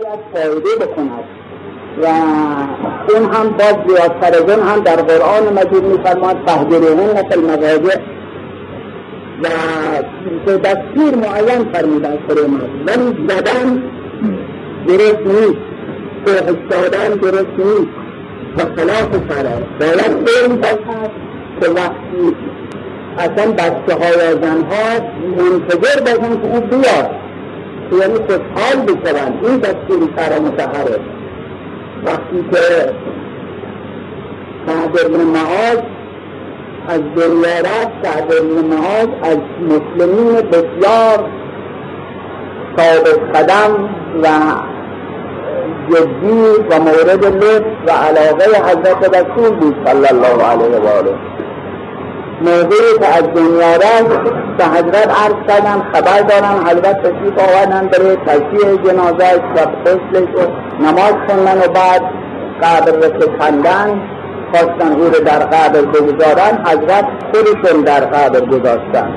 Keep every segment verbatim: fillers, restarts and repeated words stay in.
از فایده بکند و اون هم باز زیادتر از اون هم در قرآن مجید می فرماید فاهجروهن فی المضاجع و دستور معین فرموده از فرمان، ولی زدن درست نیست، فوق استادن درست نیست و خلاف شرع باید بین باشد که وقتی اصلا بچه ها یا زن ها منتظر باشن که اون بیاد، یعنی خوشحال بشوند. این دستور شرع مطهره. وقتی که سعد بن معاذ از دنیا رفت، سعد بن معاذ از مسلمین بسیار ثابت قدم و جدی و مورد لطف و علاقه حضرت رسول بود صلی الله علیه و آله. موقعی که از دنیا رفت به حضرت عرض کردن، خبر دارن، حضرت تشریف آوردن برای تشییع جنازه‌اش و غسلش و نماز خوندن و بعد قبر را کندن، خواستن او را در قبر بگذارن، حضرت خودشون در قبر گذاشتن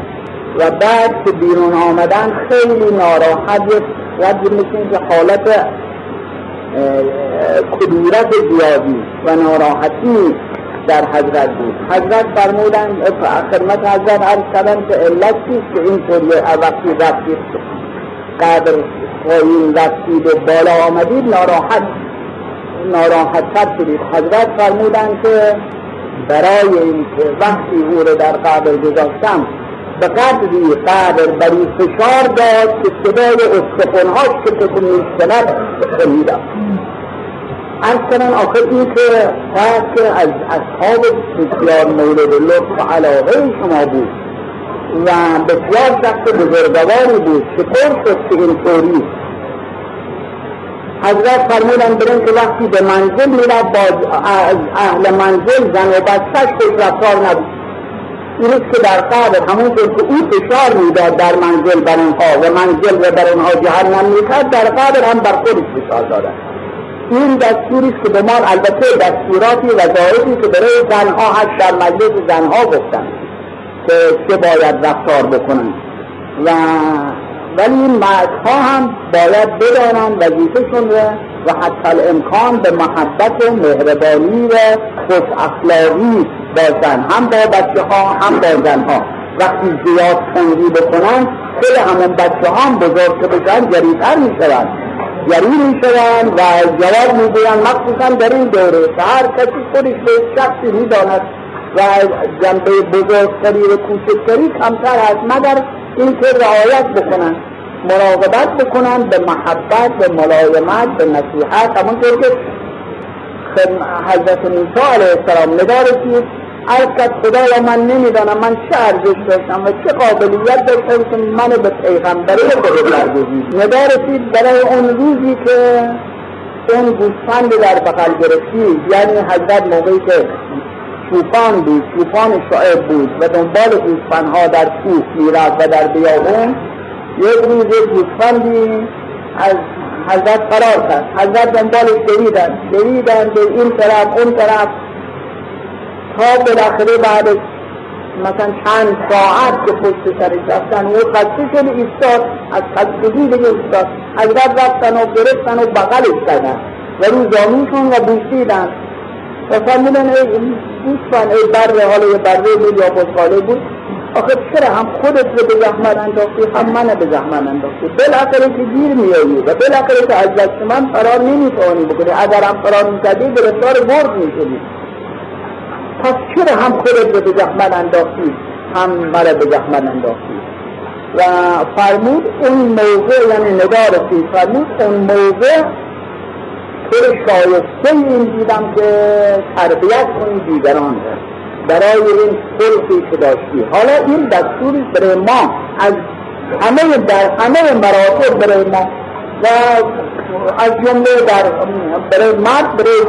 و بعد که بیرون آمدن خیلی ناراحت و مثل که حالت کدورت زیادی و ناراحتی در حضرت بود. حضرت فرمودن، خدمت حضرت عرض کردن که علت چیست که این طوری وقتی رفتید قدر خواهیم رفتید و بالا آمدید ناراحت ناراحت شد شدید؟ حضرت فرمودن که برای این که وقتی او رو در قدر گذاشتم به قدری قدر بری فشار داد که صدای استخوان‌هاش که تکون می‌شکند شنیدم. از کنان آخر این که خواهد که از اصحاب بسیار مورد لطف و علاقه شما بود و بسیار شخص بزرگواری بود، چطور شد که اینطوری؟ حضرت فرمودن برین که وقتی به منزل میرد باز از اهل منزل زن و بستش رفتار نبود. این که در قبر همون که او فشار میداد در منزل بر اونها و منزل و بر اونها جهنم میکرد، در قبر هم بر خودش فشار دادن. این دستوریست که به ما، البته دستوراتی و وظایفی که برای زنها هست در مجلس زنها گفتن که چه باید رفتار بکنن و ولی مردها هم باید بدانن وظیفه‌شون رو و حتی الامکان به محبت و مهربانی و خوش اخلاقی بازن، هم با بچه ها هم با زن ها. وقتی زیاد تنگی بکنن خیلی همون بچه ها هم بزرگ که بشن جریتر می شوند جریر می شوند و جواب می گویند، مخصوصا در این دوره که هر کسی خودش به شخصی می داند و جنبه بزرگتری و کوچکتری کمتر از مگر این که رعایت بکنن، مراقبت بکنن به محبت، به ملایمت، به نصیحت. همونطور که حضرت موسی علیه السلام ندارید عرض کرد خدایا من نمیدانم من چه ارزش داشتم و چه قابلیت داشتم که منو به پیغمبری خود برگزید. ندارید برای اون روزی که اون گوسفند در بغل گرفتی، یعنی حضرت موقعی که طوفان بود، طوفان شعیب بود و دنبال گوسفندها در کوه میرفت و در بیابان، یک روز یک گوسفندی از حضرت قرار کرد. حضرت دنبالش دویدن دویدن به این طرف اون طرف تا بالاخره بعد مثلا چند ساعت که پشت سرش رفتن و خسته شده ایستاد، از خستگی دیگه ایستاد. حضرت رفتن و گرفتن و بغلش کردن و روزانیشون و بوسیدن و فرمودن ای گوسفند، ای بره، حالا یه بره بود یا بزغاله بود، آخه چرا هم خودت رو به زحمت انداختی هم منو به زحمت انداختی؟ بالاخره که گیر میایی و بالاخره که از دست من فرار نمیتوانی بکنی، اگر هم فرار میکردی گرفتار مرد میشدی. پس چرا هم خودت رو به زحمت انداختی هم مرا به زحمت انداختی؟ و فرمود اون موضوع، یعنی نگارتی، فرمود اون موضوع تو رو شایسته این دیدم که تربیت کنی دیگران برای این خلقی که داشتی. حالا این دستوری برای ما از همه در همه مراتب برای ما و از جمله در برای مرد، برای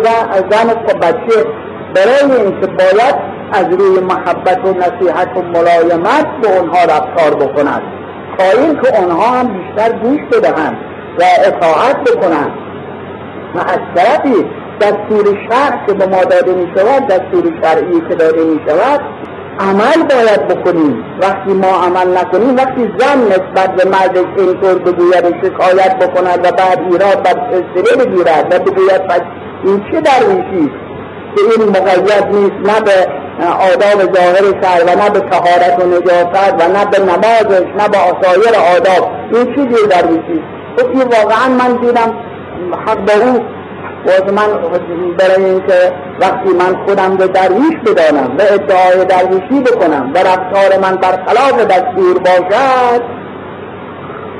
زن و بچه، برای این که باید از روی محبت و نصیحت و ملایمت به اونها رفتار بکنند تا این که اونها هم بیشتر گوش بدهند و اطاعت بکنند. و از طرفی دستور شرع که به ما داده می شود، دستور شرعی که داده می شود عمل باید بکنیم. وقتی ما عمل نکنیم، وقتی زن نسبت به مردش اینطور بگوید، شکایت بکند و بعد ایراد و سره بگیرد و بگوید پس این چه در این چیز که این مقید نیست، نه به آداب ظاهر سر و نه به طهارت و نجاست و نه به نمازش، نه به سایر آداب، این چه دیر در این چیز. وقتی واقعا من دیدم حق به او و من برای اینکه وقتی من خودم رو درویش بدانم و ادعای درویشی بکنم و رفتار من برخلاف دستور باشد،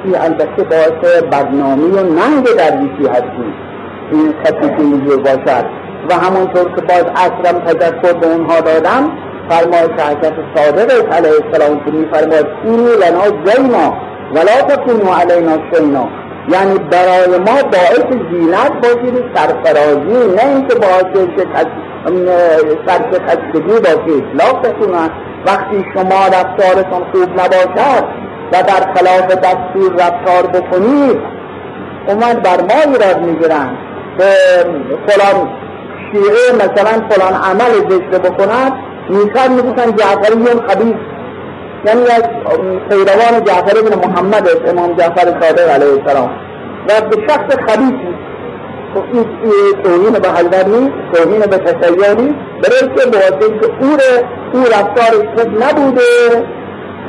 این البته باعث بدنامی و ننگ درویشی هستی. این خطی که اینجور باشد و همونطور که باز اصلا تذکر به اونها دادم، فرمایش حضرت صادق علیه السلام که می فرماید کونوا لنا زینا ولا تکونوا علینا شینا، یعنی برای ما باعث زینت باشید، سرفرازی، نه اینکه باعث سرکشتگی باشید. لافتون وقتی شما رفتارتون خوب نباشد و در خلاف دستور رفتار بکنید، اومد بر ما ایراد میگیرن به فلان شیعه مثلا فلان عمل زشت بکند، میخواد میگوشن جعفری هم خبیث، یعنی از پیروان جعفر بن محمد است، امام جعفر صادق علیه السلام، و به شخص خبیث تو این توهین به حلوت نیست، توهین به تشیع نیست، برای که باعث که او رفتارش خوب نبوده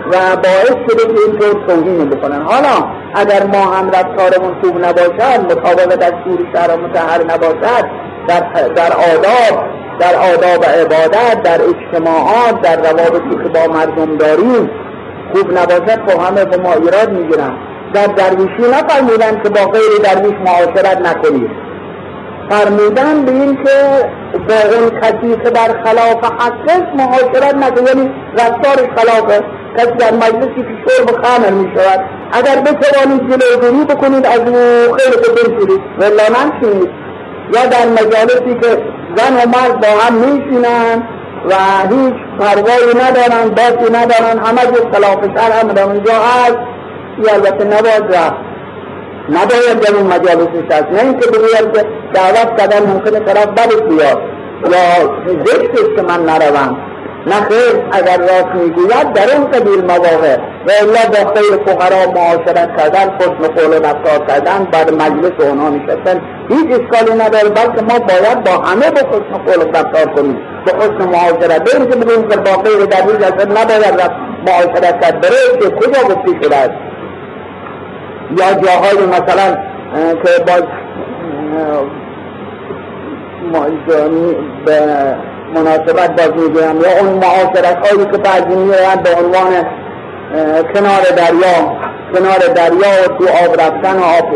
و باعث شده که این طور توهین بکنن. حالا اگر ما هم رفتارمون خوب نباشد، مطابق دستور شرع مطهر نباشد، در, در آداب در آداب عبادت، در اجتماعات، در روابطی که با مردم داریم خوب نباشد، تو همه به ما ایراد میگیرن. در درویشی نفرمودن که با غیر درویش معاشرت نکنید، فرمودن به این که با اون کسی که در خلاف حقش معاشرت نکنید، یعنی رفتارش خلافه. کسی در مجلسی که شرب خمر میشود، اگر بتوانید جلوگیری بکنید از او خیلی که بنشینید ولا ننشینید، یا در مجالسی که زن و مرد با هم میشینن و هیچ پروایی ندارن، باسی ندارن، همه جز خلاف شرع هم در اونجا هست، یا البته نباید رفت، نباید در اون مجالس نشست. نه اینکه بگوید که دعوت کردن ممکنه طرف بدش بیاد یا زشتش که من نروم، نه خیر، اگر راست میگوید در اون قبیل مواقع و الا با خیر فقرا معاشرت کردن، حسن قول و رفتار کردن، بعد مجلس اونها نشستن، هیچ اشکالی نداره، بلکه ما باید با همه با حسن قول و رفتار کنیم، با حسن معاشرت. به اینکه بگیم که با خیر درویش اصلا نباید رفت معاشرت کرد، برای که کجا گفتی شده است، یا جاهای مثلا که باز مناسبت باز میگویم، یا اون معاشرت هایی که فرض می‌آید به عنوان کنار دریا، کنار دریا و تو آب رفتن و آب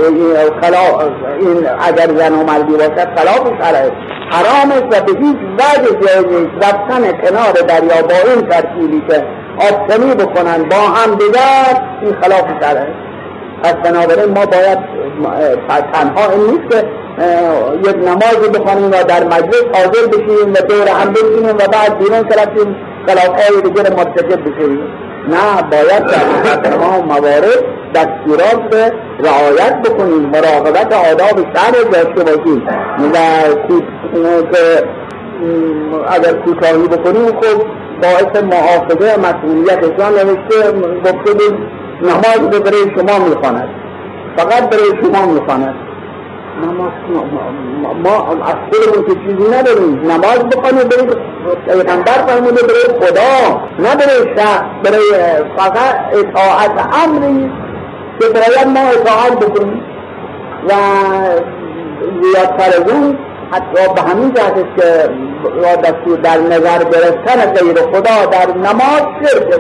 خلاف، این اگر زن و مردی باشد خلاف شرع است، حرام است و به هیچ وجه جایز نیست رفتن کنار دریا با این ترتیبی که آب تنی بکنن با هم دیگر، این خلاف شرع است. پس بنابراین ما باید تنها این نیست که یک نمازی بخونیم و در مجلس حاضر بشیم و دور هم بشینیم و بعد بیرون طرفیم خلافهای دیگر مرتکب بشیم، نه، باید در تمام موارد دستورات رعایت بکنیم، مراقبت آداب شرع داشته باشیم و اگر کوتاهی بکنیم خب باعث محافظه مسئولیت انسان نمیشه. گفته بود نماز برای شما میخواند، فقط برای شما میخواند، نماز ما از خودمون که چیزی نداریم، نماز بخوانیم برای پیغمبر فرموده، برای خدا، نه برای شخص، برای فقط اطاعت امری که باید ما اطاعت بکنیم. و زیادتر از اون حتی به همین جهت است که دستور در نظر گرفتن غیر خدا در نماز شرک است.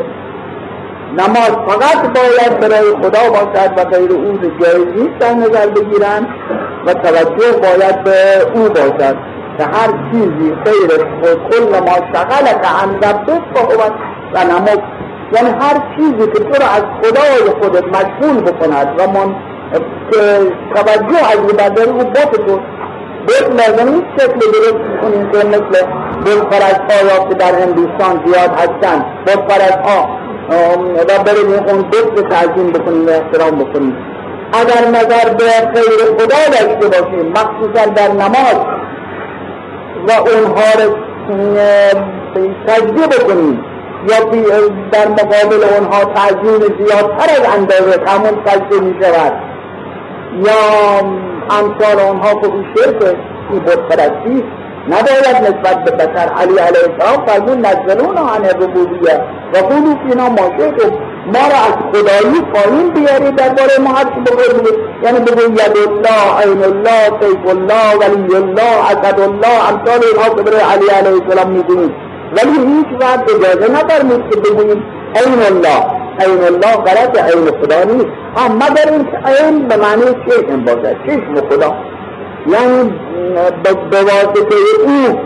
نماز فقط باید برای خدا باشد و غیر او جایز نیست در نظر بگیرن و توجه باید به او باشد که هر چیزی غیر کل ما شغلت عن ربک فهو غنمک، یعنی هر چیزی که تو را از خدای خودت مشغول بکند و من توجه از بدن او بکن، بس لازم نیست شکل درست کنیم که مثل بتپرستها یا که در هندوستان زیاد هستند بتپرستها و برای اون بت تعظیم بکنیم و احترام بکنیم. اگر نظر به غیر خدا داشته باشیم، مخصوصا در نماز، و اونها رو تجزیه بکنیم یا در مقابل اونها تعظیم زیادتر از اندازه تمام سجده می شود یا امثال اونها بگو شرکه این بتپرستی نباید نسبت به بشر. علی علیه السلام فرمود نزلون عن الربوبیه و قولو فینا ما شئتم، ما را از خدایی پایین بیارید، درباره ما هر چی بگویید، یعنی بگویید ید الله، عین الله، سیف الله، ولی الله، اسد الله، امثال اینها که برای علی علیه السلام میگویید، ولی هیچ وقت اجازه نفرمود که بگویید عین الله. عین الله غلط، عین خدا نیست، اما در این عین به معنی چشم باشد، چشم خدا، یعنی به واسطه او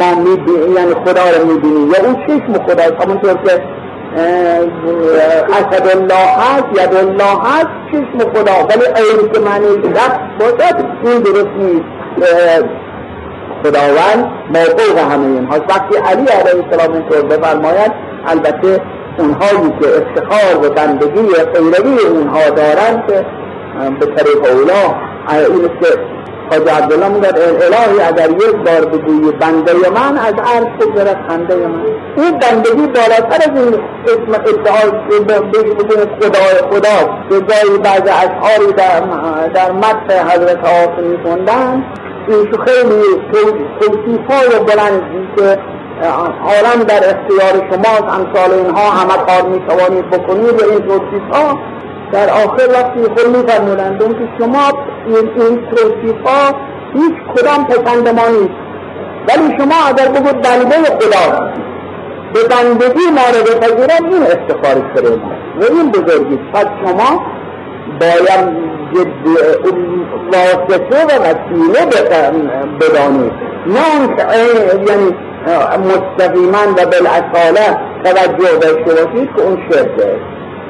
ما میبینیم، یعنی خدا را میبینیم، یا اون چشم خدا است. همونطور که اسد الله هست، ید الله هست، چشم خدا، ولی این که معنی رفت باشد این درست نیست. خداوند موقع همه این هاست. وقتی علی علیه السلام اینطور بفرماید، البته اونهایی که افتخار و بندگی خیروی اونها دارند که به طریق اولا این که حاج عبدالله میگرد الهی اگر یک بار بگویی بنده من از عرض بگرد خنده من، این بندگی بالاتر از این اسم ادعای بگوید خدای خدا که جایی بعض اشعاری در, در مدح حضرت آقا میخوندن، این خیلی توصیفای بلندی که عالم در اختیار شماست، امثال اینها همه کار میتوانید بکنید، و این توصیفها در آخر وقتی خود میفرمودند که شما این توصیفا هیچ کدام پسند ما نیست، ولی شما اگر بگو بنده خدا به بندگی ما رو بپذیرم، این افتخار کرده و این بزرگی. پس شما باید واسطه و وسیله بدانید، نه اون یعنی مستقیما و بالاصاله توجه داشته باشید که اون شرکه.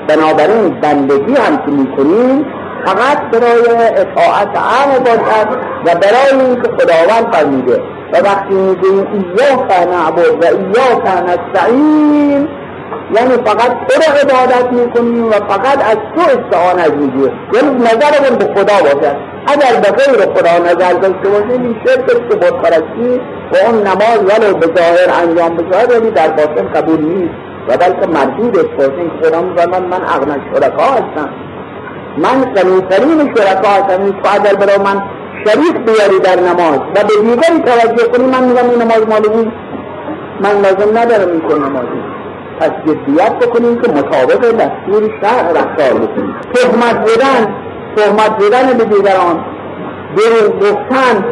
بنابراین بندگی هم که میکنیم فقط برای اطاعت عام باشد و برای اینکه خداوند فرمیده. و وقتی میگیم ایاک نعبد و ایاک نستعین، یعنی فقط تو را عبادت میکنیم و فقط از تو استعانت میگیم، یعنی نظرمون به خدا باشد. اگر به غیر خدا نظر داشته باشیم این شرک که بتپرستی و اون نماز ولو به ظاهر انجام بشود ولی در باطن قبول نیست و بلکه مردود است. این خدا میفرماید من اغنی الشرکا هستم، من غنی‌ترین شرکا هستم، این تو اگر برای من شریک بیاری در نماز و به دیگری توجه کنی من میگم این نماز مالی من لازم ندارم این کنم نمازی. پس جدیت بکنیم که مطابق دستور شرع رفتار بکنیم. تهمت بودن، تهمت بودن به دیگران، دروغ گفتن،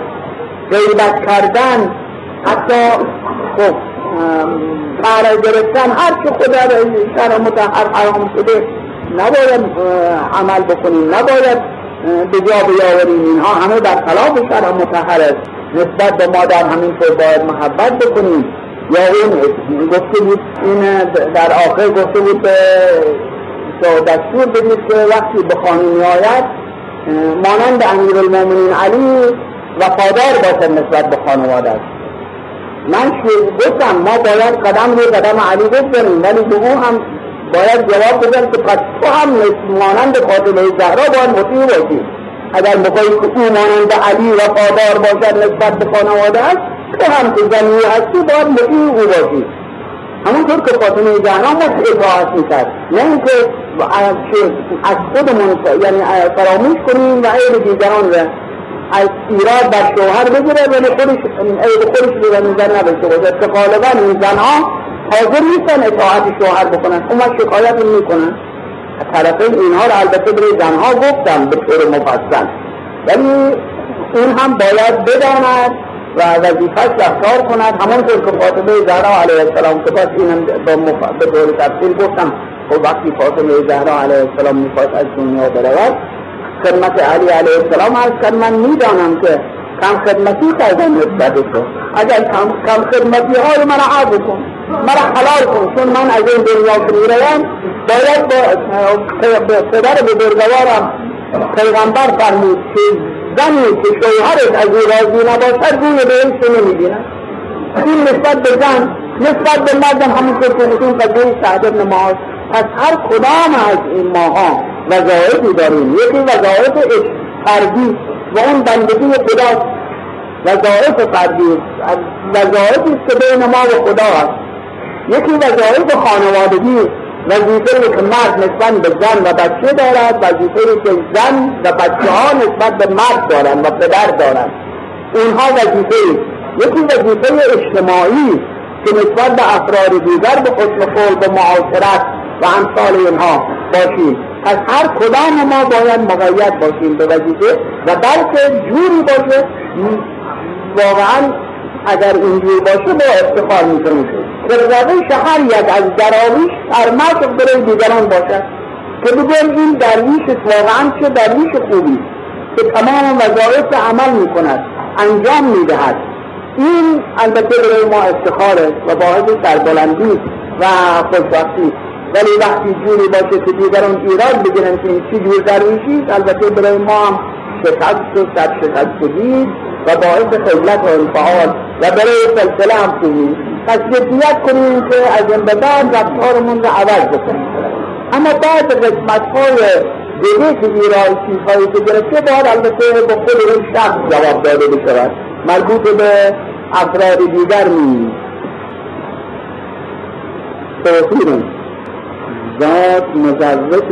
غیبت کردن، حتی خب قرار گرفتن، هرچی خدا شرع مطهر حرام شده نباید عمل بکنیم، نباید به جا بیاوریم. اینها همه در خلاف شرع مطهر است. نسبت به مادر همینطور باید محبت بکنیم. یا این گفته بود، این در آخر گفته بود به دستور بدید که وقتی به خانه میآید مانند امیرالمومنین علی وفادار باشد نسبت به خانواده است. من گفتم ما باید قدم رو قدم علی بزنیم، ولی به او هم باید جواب بدن که پس تو هم مانند فاطمه زهرا باید مطیع باشی. اگر میخوای که او مانند علی وفادار باشد نسبت به خانواده است، تو هم که زنی هستی باید مطیع او باشی، همونطور که فاطمه زهرا اطاعت میکرد، نه اینکه از خودمون یعنی فراموش کنیم و عیب دیگران را از ایراد بر شوهر بگیره ولی خودش عیب خودش رو به نظر نداشته باشه، که غالبا این زنها حاضر نیستن اطاعت شوهر بکنن، اون وقت شکایت رو میکنن. طرفین اینها رو البته برای زنها گفتن به طور مفصل، ولی اون هم باید بداند و وظیفه‌اش رفتار کند، همونطور که فاطمه زهرا علیه السلام که پس اینم به طور تفصیل گفتم. و وقتی فاطمه زهرا علیه السلام میخواست از دنیا برود، خدمت علی علیه السلام عرض کرد من میدانم که کم خدمتی کردم نسبت تو، اگر کم خدمتی های من را عفو کن، من را حلال کن، چون من از این دنیا که میروم باید با پدر بزرگوارم پیغمبر فرمود که زنی که شوهرش از این راضی نباشد روی به این چه نمیبینم. این نسبت به زن، نسبت به مردم همون که کنیتون قدری سعدت نماز. پس هر کدام از این ماها وظایفی داریم، یکی وظایف فردی و اون بندگی خداست، وظایف فردی وظایفی که بین ما و خدا هست، یکی وظایف خانوادگی، وظیفه‌ای که مرد نسبت به زن و بچه دارد، وظیفه‌ای که زن و بچه ها نسبت به مرد دارند و پدر دارند، اونها وظیفه‌ای. یکی وظیفه اجتماعی که نسبت به افراد دیگر به حسن خلق و معاشرت و امثال اینها باشیم. از هر کدام ما باید مقید باشیم به وظیفه و بلکه جوری باشه واقعا اگر اینجور باشه با افتخار میتونیم که روش هر یک از دراویش ارمشق برای دیگران باشد که بگویم این درویش واقعا چه درویش خوبی که تمام وظایف عمل میکند، انجام میدهد. این البته برای ما افتخاره و باعث سربلندی و خوشبختی، ولی وقتی جوری باشه که دیگران ایراد بگیرن که این چی جور درویشی، البته برای ما هم شکست و سر شکست دید و باعث خجلت و انفعال و برای سلسله هم کنید. پس جدیت کنیم که از این به بعد رفتارمون رو عوض بکنیم. اما بعد قسمت‌های دیگه که ایراد چیزهایی که گرفته باید البته با خود اون شخص جواب داده بشود، مربوط به افراد دیگر نیست. توفیرم ذات مزرک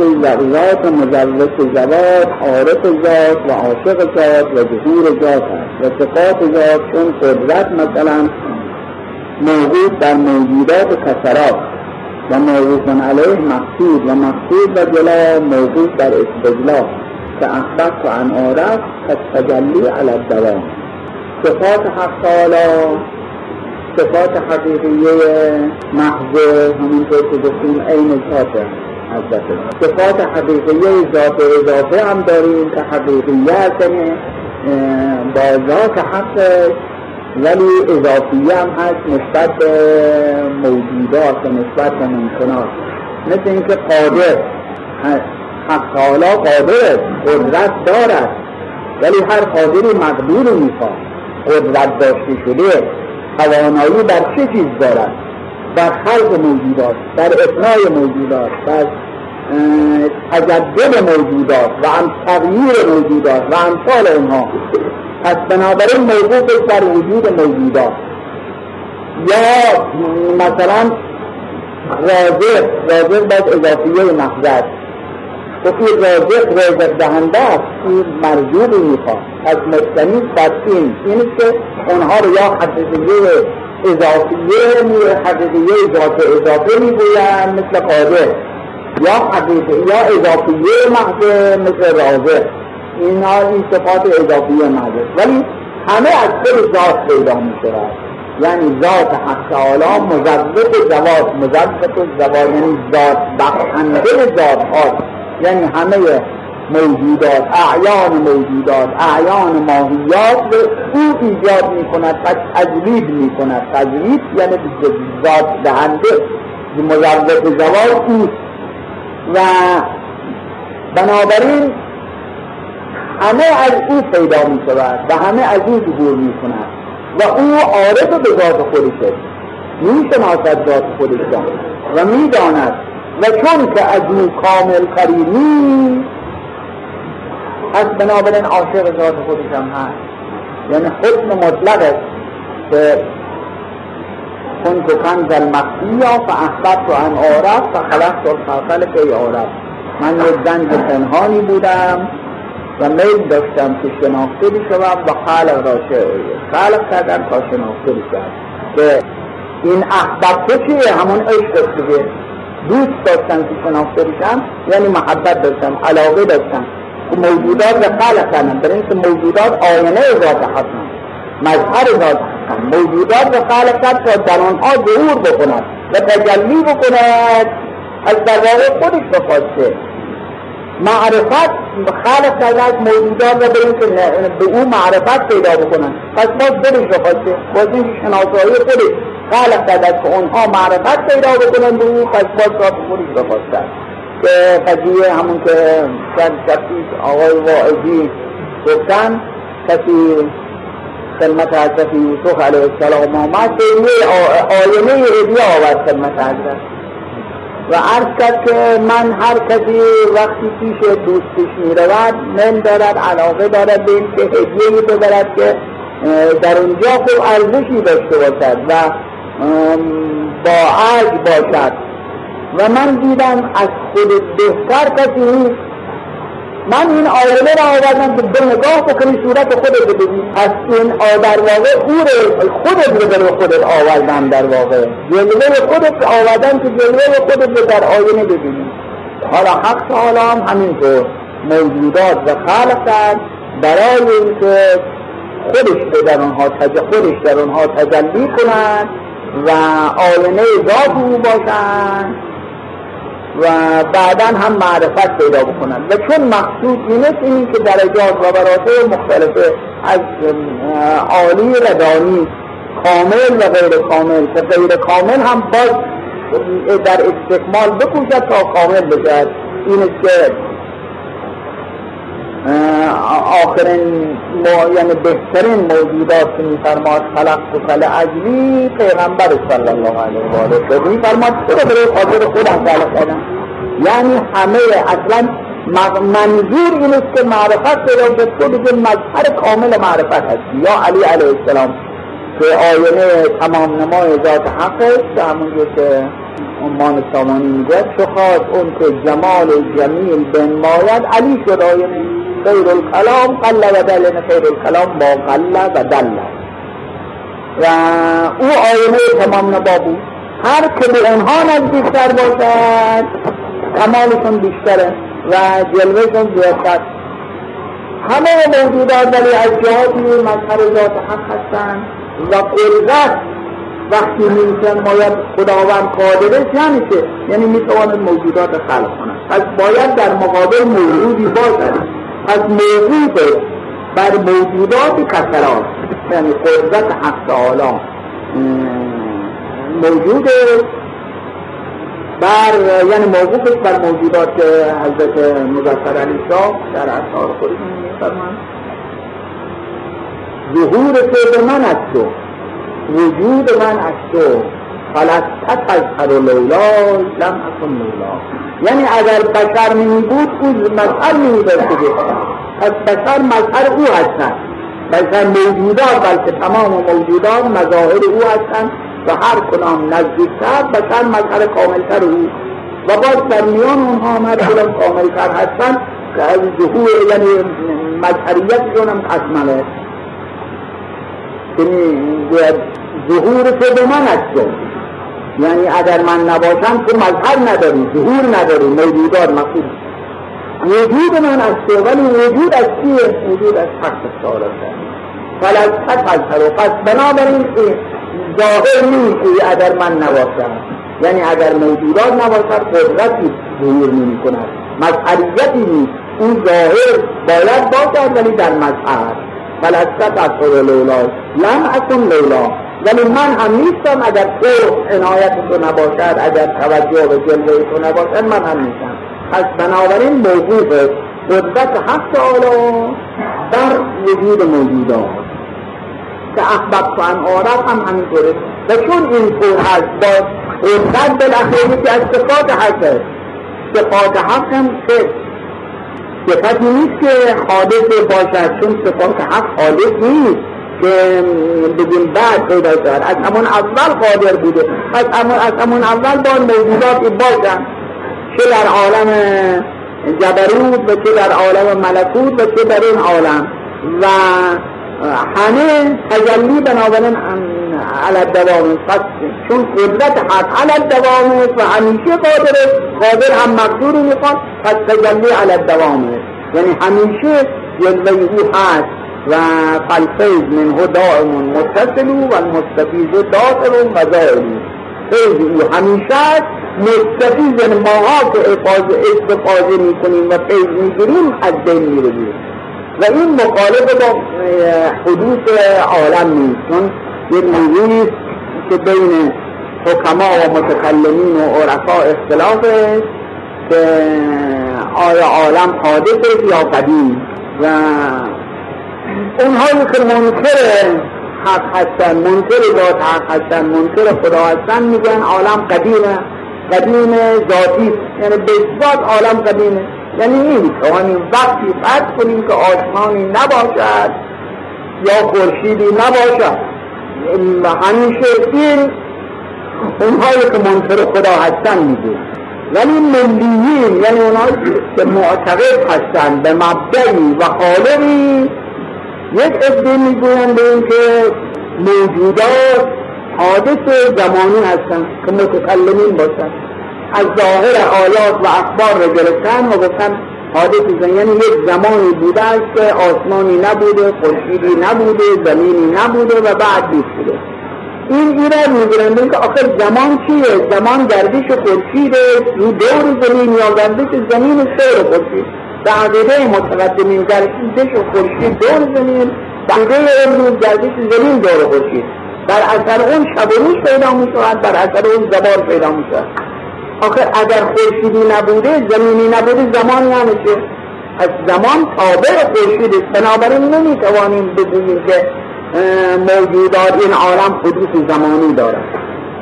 ذات مزرک ذات عارف ذات و عاشق ذات و ظهور ذات و صفات ذات چون قدرت مثلا موجود در موجودات کثرات و موجود علیه مقصود و مقصود و جلا موجود در استجلا که احبت و انعارف تجلی علی الدوام. صفات حق تعالی صفات حقیقیه محض همونطور که گفتیم عین ذاته البته. صفات حقیقیه ذات اضافه هم داریم که حقیقیه یعنی با ذات حق، ولی اضافیه هم هست نسبت به موجودات و نسبت به ممکنات، مثل اینکه قادر حق تعالی قادر قدرت دارد، ولی هر قادری مقدور میخواد. قدرت داشته شده توانایی بر چه چیز دارد؟ بر خلق موجودات، بر اثنای موجودات، بر تجدد موجودات و هم تغییر موجودات و امثال اینها. پس بنابراین موقوف بر وجود موجودات. یا مثلا رازق رازق باید اضافیه محضر وقتی رازق رازق دهنده است این مرجوعی میخواد. از مستنی بدین اینه که اونها رو یا حقیقیه اضافیه یا حقیقیه ذات اضافه میگوین مثل قادر، یا حقیقیه یا اضافیه محض مثل رازق. اینها این صفات اضافیه محض، ولی همه از خود ذات پیدا میشود. یعنی ذات حق تعالی مزرک ذوات مزرک ذوات یعنی ذات بخشنده ذات هاست، یعنی همه موجودات، اعیان موجودات، اعیان ماهیات او ایجاد می کند و تجلید می کند. تجلید یعنی ذات دهنده مزرک زوال اوست. و بنابراین همه از او پیدا می شود و همه از او ظهور می کند و او عارف به ذات خودش است، می شناسد ذات خودش و می داند. و چون که از او کامل کریمی از بنابراین عاشق ذات خودش هم هست، یعنی حسن مطلق است که کن که کنز المخفی فاحببت ان اعرف فخلقت الخلق کی اعرف. من یک زن پنهانی بودم و میل داشتم که شناخته بشوم و خلق را خلق کردم تا شناخته بشوم. که این احببت چیه؟ همون عشق است. دوست داشتن که شناخته بشم یعنی محبت داشتم، علاقه داشتم که موجودات را خلق کردم، برای اینکه موجودات آینه ذات هستند، مظهر ذات هستند. موجودات را خلق کرد تا در آنها ظهور بکند و تجلی بکند، از در واقع خودش بخواسته. معرفت خلق کرد از موجودات را برای اینکه به او معرفت پیدا بکنند، پس باز خودش بخواسته، باز این شناسایی خودش خلق کرد از که اونها معرفت پیدا بکنند به او، پس باز ذات خودش بخواسته. که قضیه همون که چند شخصی آقای واعظی گفتن کسی خدمت حضرت یوسف علیه السلام آمد که یه آینه هدیه آورد خدمت حضرت و عرض کرد که من هر کسی وقتی پیش دوستش میرود من دارد علاقه دارد به این که هدیه ببرد که در اونجا خوب ارزشی داشته باشد و با عرض باشد. و من دیدم از خود بهتر کسی نیست. من این آیله را آوردم که به نگاه بکنی صورت خودت رو ببین. پس این آ در واقع خودت رو به خودت آوردم، در واقع جلوه خودت رو آوردم که جلوه خودت رو در آینه ببینی. حالا حق تعالی هم همینطور موجودات و خلق کرد برای اینکه خودش در اونها خودش در اونها تجلی کنند و آینه ذات او باشند و بعداً هم معرفت پیدا بکنند. و چون مقصود اینست این که درجات و مراتب مختلف از عالی و دانی، کامل و غیر کامل، و غیر کامل هم باز در استکمال بکوشد تا کامل بشد. اینست که آخرین مو... یعنی بهترین موجودات که می فرماد خلق و خلق عجلی پیغمبر صلی الله علیه و آله که می فرماد چرا برای خاطر خودم خلق کردم. یعنی همه اصلا منظور این است که معرفت پیدا شد، تو دیگه مظهر کامل معرفت هستی. یا علی علیه السلام که آینه تمام نمای ذات حق است، همونجور که عمان سامانی میگه شخاص اون که جمال جمیل بنماید، علی شد آینه خیر الکلام قل و دل، خیر الکلام با قل و دل. و او آینه تمام نما بود. هر که به اونها نزدیکتر باشد کمالشون بیشتره و جلوهشون زیادتر. همه موجودات ولی از جهاتی مظهر ذات حق هستن و قدرت وقتی می‌فرماید خداوند قادره یعنی چه؟ یعنی میتواند موجودات خلق کنه. پس باید در مقابل موجودی باشد. از موجود بر موجودات کسران، یعنی قدرت حق تعالی موجود بر، یعنی موقوفش بر موجودات که حضرت مظفر علی شاه در اثار خودش می‌فرمایند ظهور تو به من از تو، وجود من از تو، فلستت از هر لیلا لم اکن مولا. یعنی اگر بشر نمی بود او مظهر نمی داشته. پس بشر مظهر او هستند، بشر موجودات بلکه تمام موجودات مظاهر او هستند و هر کلام نزدیکتر بشر مظهر کاملتر او. و باز در میان اونها هم هر کلام کاملتر هستند که از ظهور یعنی مظهریتشون هم اکمله. یعنی ظهور تو به من هست، یعنی اگر من نباشم تو مظهر نداری، ظهور نداری، موجودات مخصوص. وجود من از تو، ولی وجود از چیه؟ وجود از حق تعالی است. فلسفت فلسفه پس بنابراین که ظاهر نیستی اگر من نباشم، یعنی اگر موجودات نباشم قدرتی ظهور نمی کند، مظهریتی نیست. اون ظاهر باید باشد ولی در مظهر. فلسفت از خود لیلا لم اکن لیلا، ولی من هم نیستم. اگر تو عنایت تو نباشد، اگر توجه به جلوه تو نباشد، من هم نیستم. پس بنابراین موجود قدرت حق تعالی در وجود موجودات که احباب و انعارف هم همینطوره. و چون این طور هست با قدرت بالاخره که از صفات حق است، صفات حق هم صفتی نیست که حادث باشد، چون صفات حق حادث نیست که بگیم بعد پیدا شد، از همون اول قادر بوده. از همون اول با موجودات باشن، چه در عالم جبروت و چه در عالم ملکوت و چه در این عالم، و همه تجلی بنابراین علت دوام. پس چون قدرت حق علت دوام است و همیشه قادر است، قادر هم مقدور میخواد، پس تجلی علت دوام است، یعنی همیشه جلوه او هست. و فالفیض منه دائمون متصلو و المستفیض دائمون و دائمون، فیض او همیشه است. مستفیض ماها که استفاده می کنیم و فیض می گیریم از بین می رویم. و این مخالف با حدوث عالم نیست، چون یک موضوعی است که بین حکما و متکلمین و عرفا اختلاف است که آیا عالم حادث است یا قدیم. و اونهایی که منکر حق هستن، منکر ذات حق هستن، منکر خدا هستن، میگن عالم قدیمه، قدیم ذاتی، یعنی به ذات عالم قدیمه. یعنی این وقتی فرض کنیم که آسمانی نباشد یا خورشیدی نباشد، همیشه این اونهایی که منصر خدا هستن میگه، ولی ملیین یعنی اونهایی که معتقد هستن به مبدعی و خالقی، یک عده میگویند به اینکه موجودات حادث زمانی هستن که متکلمین باشن، از ظاهر آیات و اخبار را گرفتن و گفتن حادث زمانی، یعنی یک زمانی بوده است که آسمانی نبوده، خورشیدی نبوده، زمینی نبوده و بعد بیشده. این ایراد میگیرند اینکه آخر زمان چیه؟ زمان گردش خورشید رو دور زمین یا گردش زمین سیر خورشید. به عقیده متقدمین گردش خورشید دور زمین، به عقیده امروز گردش زمین دور خورشید. بر اثر اون شب و روز پیدا میشود، بر اثر اون زبار پیدا میشود. آخر اگر خورشیدی نبوده، زمینی نبوده، زمان یعنی چه؟ از زمان تابع خورشید است. بنابراین نمیتوانیم بگوییم که موجودات این عالم حدوث زمانی دارد.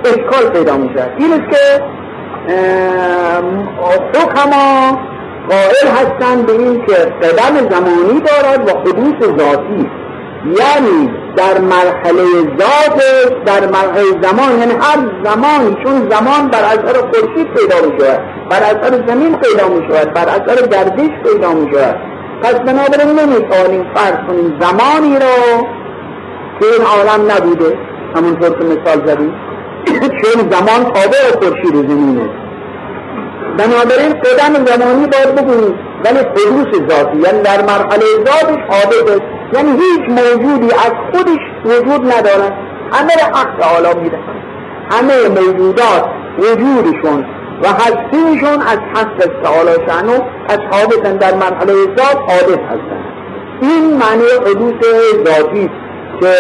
اشکال پیدا می شود. این است که حکما قائل هستند به این که قدم زمانی دارد و حدوث ذاتی، یعنی در مرحله ذات، در مرحله زمان، یعنی هر زمان، چون زمان بر اثر خورشید پیدا می شود، بر اثر زمین پیدا می شود، بر اثر گردش پیدا می شود. پس بنابراین نمی توانیم فرض کنیم زمانی را که این عالم نبوده، همونطور که مثال زدیم، چون زمان تابع خورشید و زمینه. بنابراین قدم زمانی باید بگوییم، ولی حدوث ذاتی یعنی در مرحله ذاتش تابع است، یعنی هیچ موجودی از خودش وجود ندارد، همه را حق تعالی میده. همه موجودات وجودشون و هستیشون از حق تعالی شأنه ثابتن، در مرحله ذات حادث هستند. این معنی حدوث ذاتی که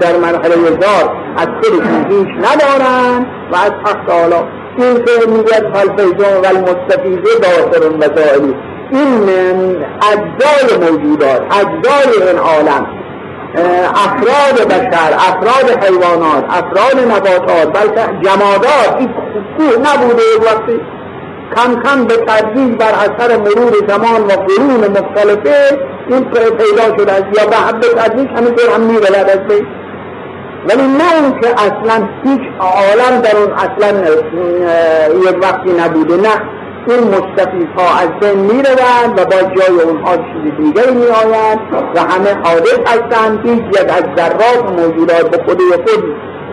در مرحله ذات از خودشون هیچ ندارن و از حق تعالی. این که میگوید فالفیضون و المستفیضه داخل وسائلی، این اجزای موجودات، اجزای این عالم، افراد بشر، افراد حیوانات، افراد نباتات، بلکه جمادات، این کوه نبوده وقتی کم کم به تدریج بر اثر مرور زمان و قرون مختلفه این پیدا شده است، یا به تدریج همینطور هم می‌بلد است، ولی نه اون که اصلا هیچ عالم در اون اصلا یک وقتی نبوده. نه، این مستفیض ها از بین می روند و با جای اونها چیز دیگه می آیند و همه حادث هستند. هیچ یک از ذرات موجودات به خود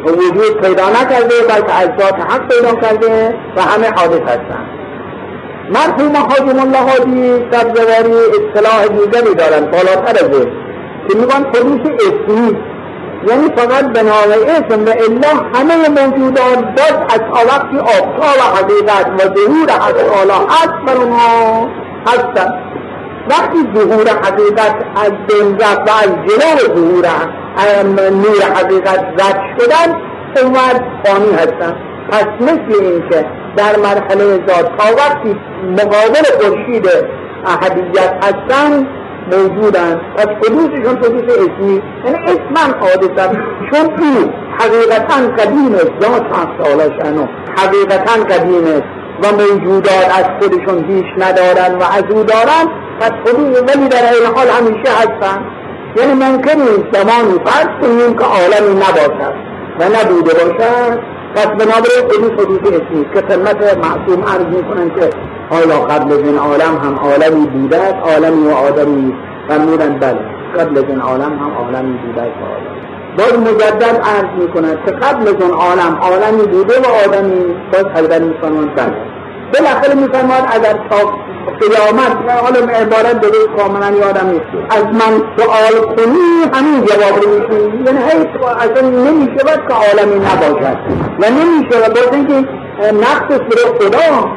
خود وجود پیدا نکرده، بلکه از ذات حق پیدا کرده و همه حادث هستند. مرحوم حاجم الله هادی سبزواری اصطلاح دیگری دارند بالاتر از این که میگن حدوث اسمی، یعنی فقط بنای اسم و الله همه موجودات باز از وقتی آفتا و حقیقت و ظهور حقیقت هست بر اونها هستن. وقتی ظهور حقیقت از بینزد و از جلال ظهور نور حقیقت رد شدن، اونور فانی هستن. پس مثل این که در مرحله ذات تا وقتی مقابل خورشید احدیت هستن موجودن، پس حدوثشون حدوث اسمی، یعنی اسمن حادثن، چون این حقیقتاً قدیم است، ذات حق تعالی شأنه حقیقتاً قدیم است و موجودات از خودشون هیچ ندارن و از او دارن، پس حدوث ولی در این حال همیشه هستن. یعنی ممکنه زمانی فرض کنیم که عالمی نباشد و نبوده باشد، پس بنابراین حدوث حدوث اسمی که خدمت معصوم عرض میکنن که حالا قبل از این عالم هم عالمی بوده است، عالمی و آدمی فرمودند بله قبل از این عالم هم عالمی بوده است. باز مجدد عرض میکنند که قبل از این عالم عالمی بوده و آدمی، باز حضرت میفرماند بله. بالاخره میفرماند اگر تا قیامت، حالا عبارت درست کاملا یادم نیست، از من سؤال کنی همین جواب رو میکنی، یعنی حیث اصلا نمیشود که عالمی نباشد و نمیشود. باز اینکه نقص سر خدا،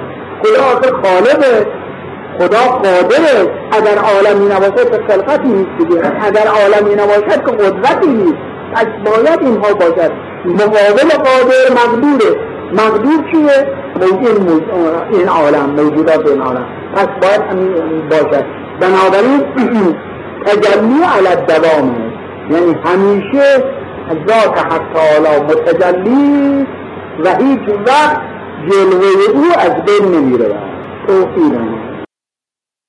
خدا آخر خالقه، خدا قادره. اگر عالمی نباشد که خلقتی نیست، اگر عالمی نباشد که قدرتی نیست، پس باید اینها باشد. مقابل قادر مقدوره. مقدور چیه؟ این عالم، موجودات این عالم، پس باید همین باشد. بنابراین تجلی علی دوام، یعنی همیشه ذات حق تعالی متجلی و هیچ وقت جلوه او از بین نمیره. توفیقا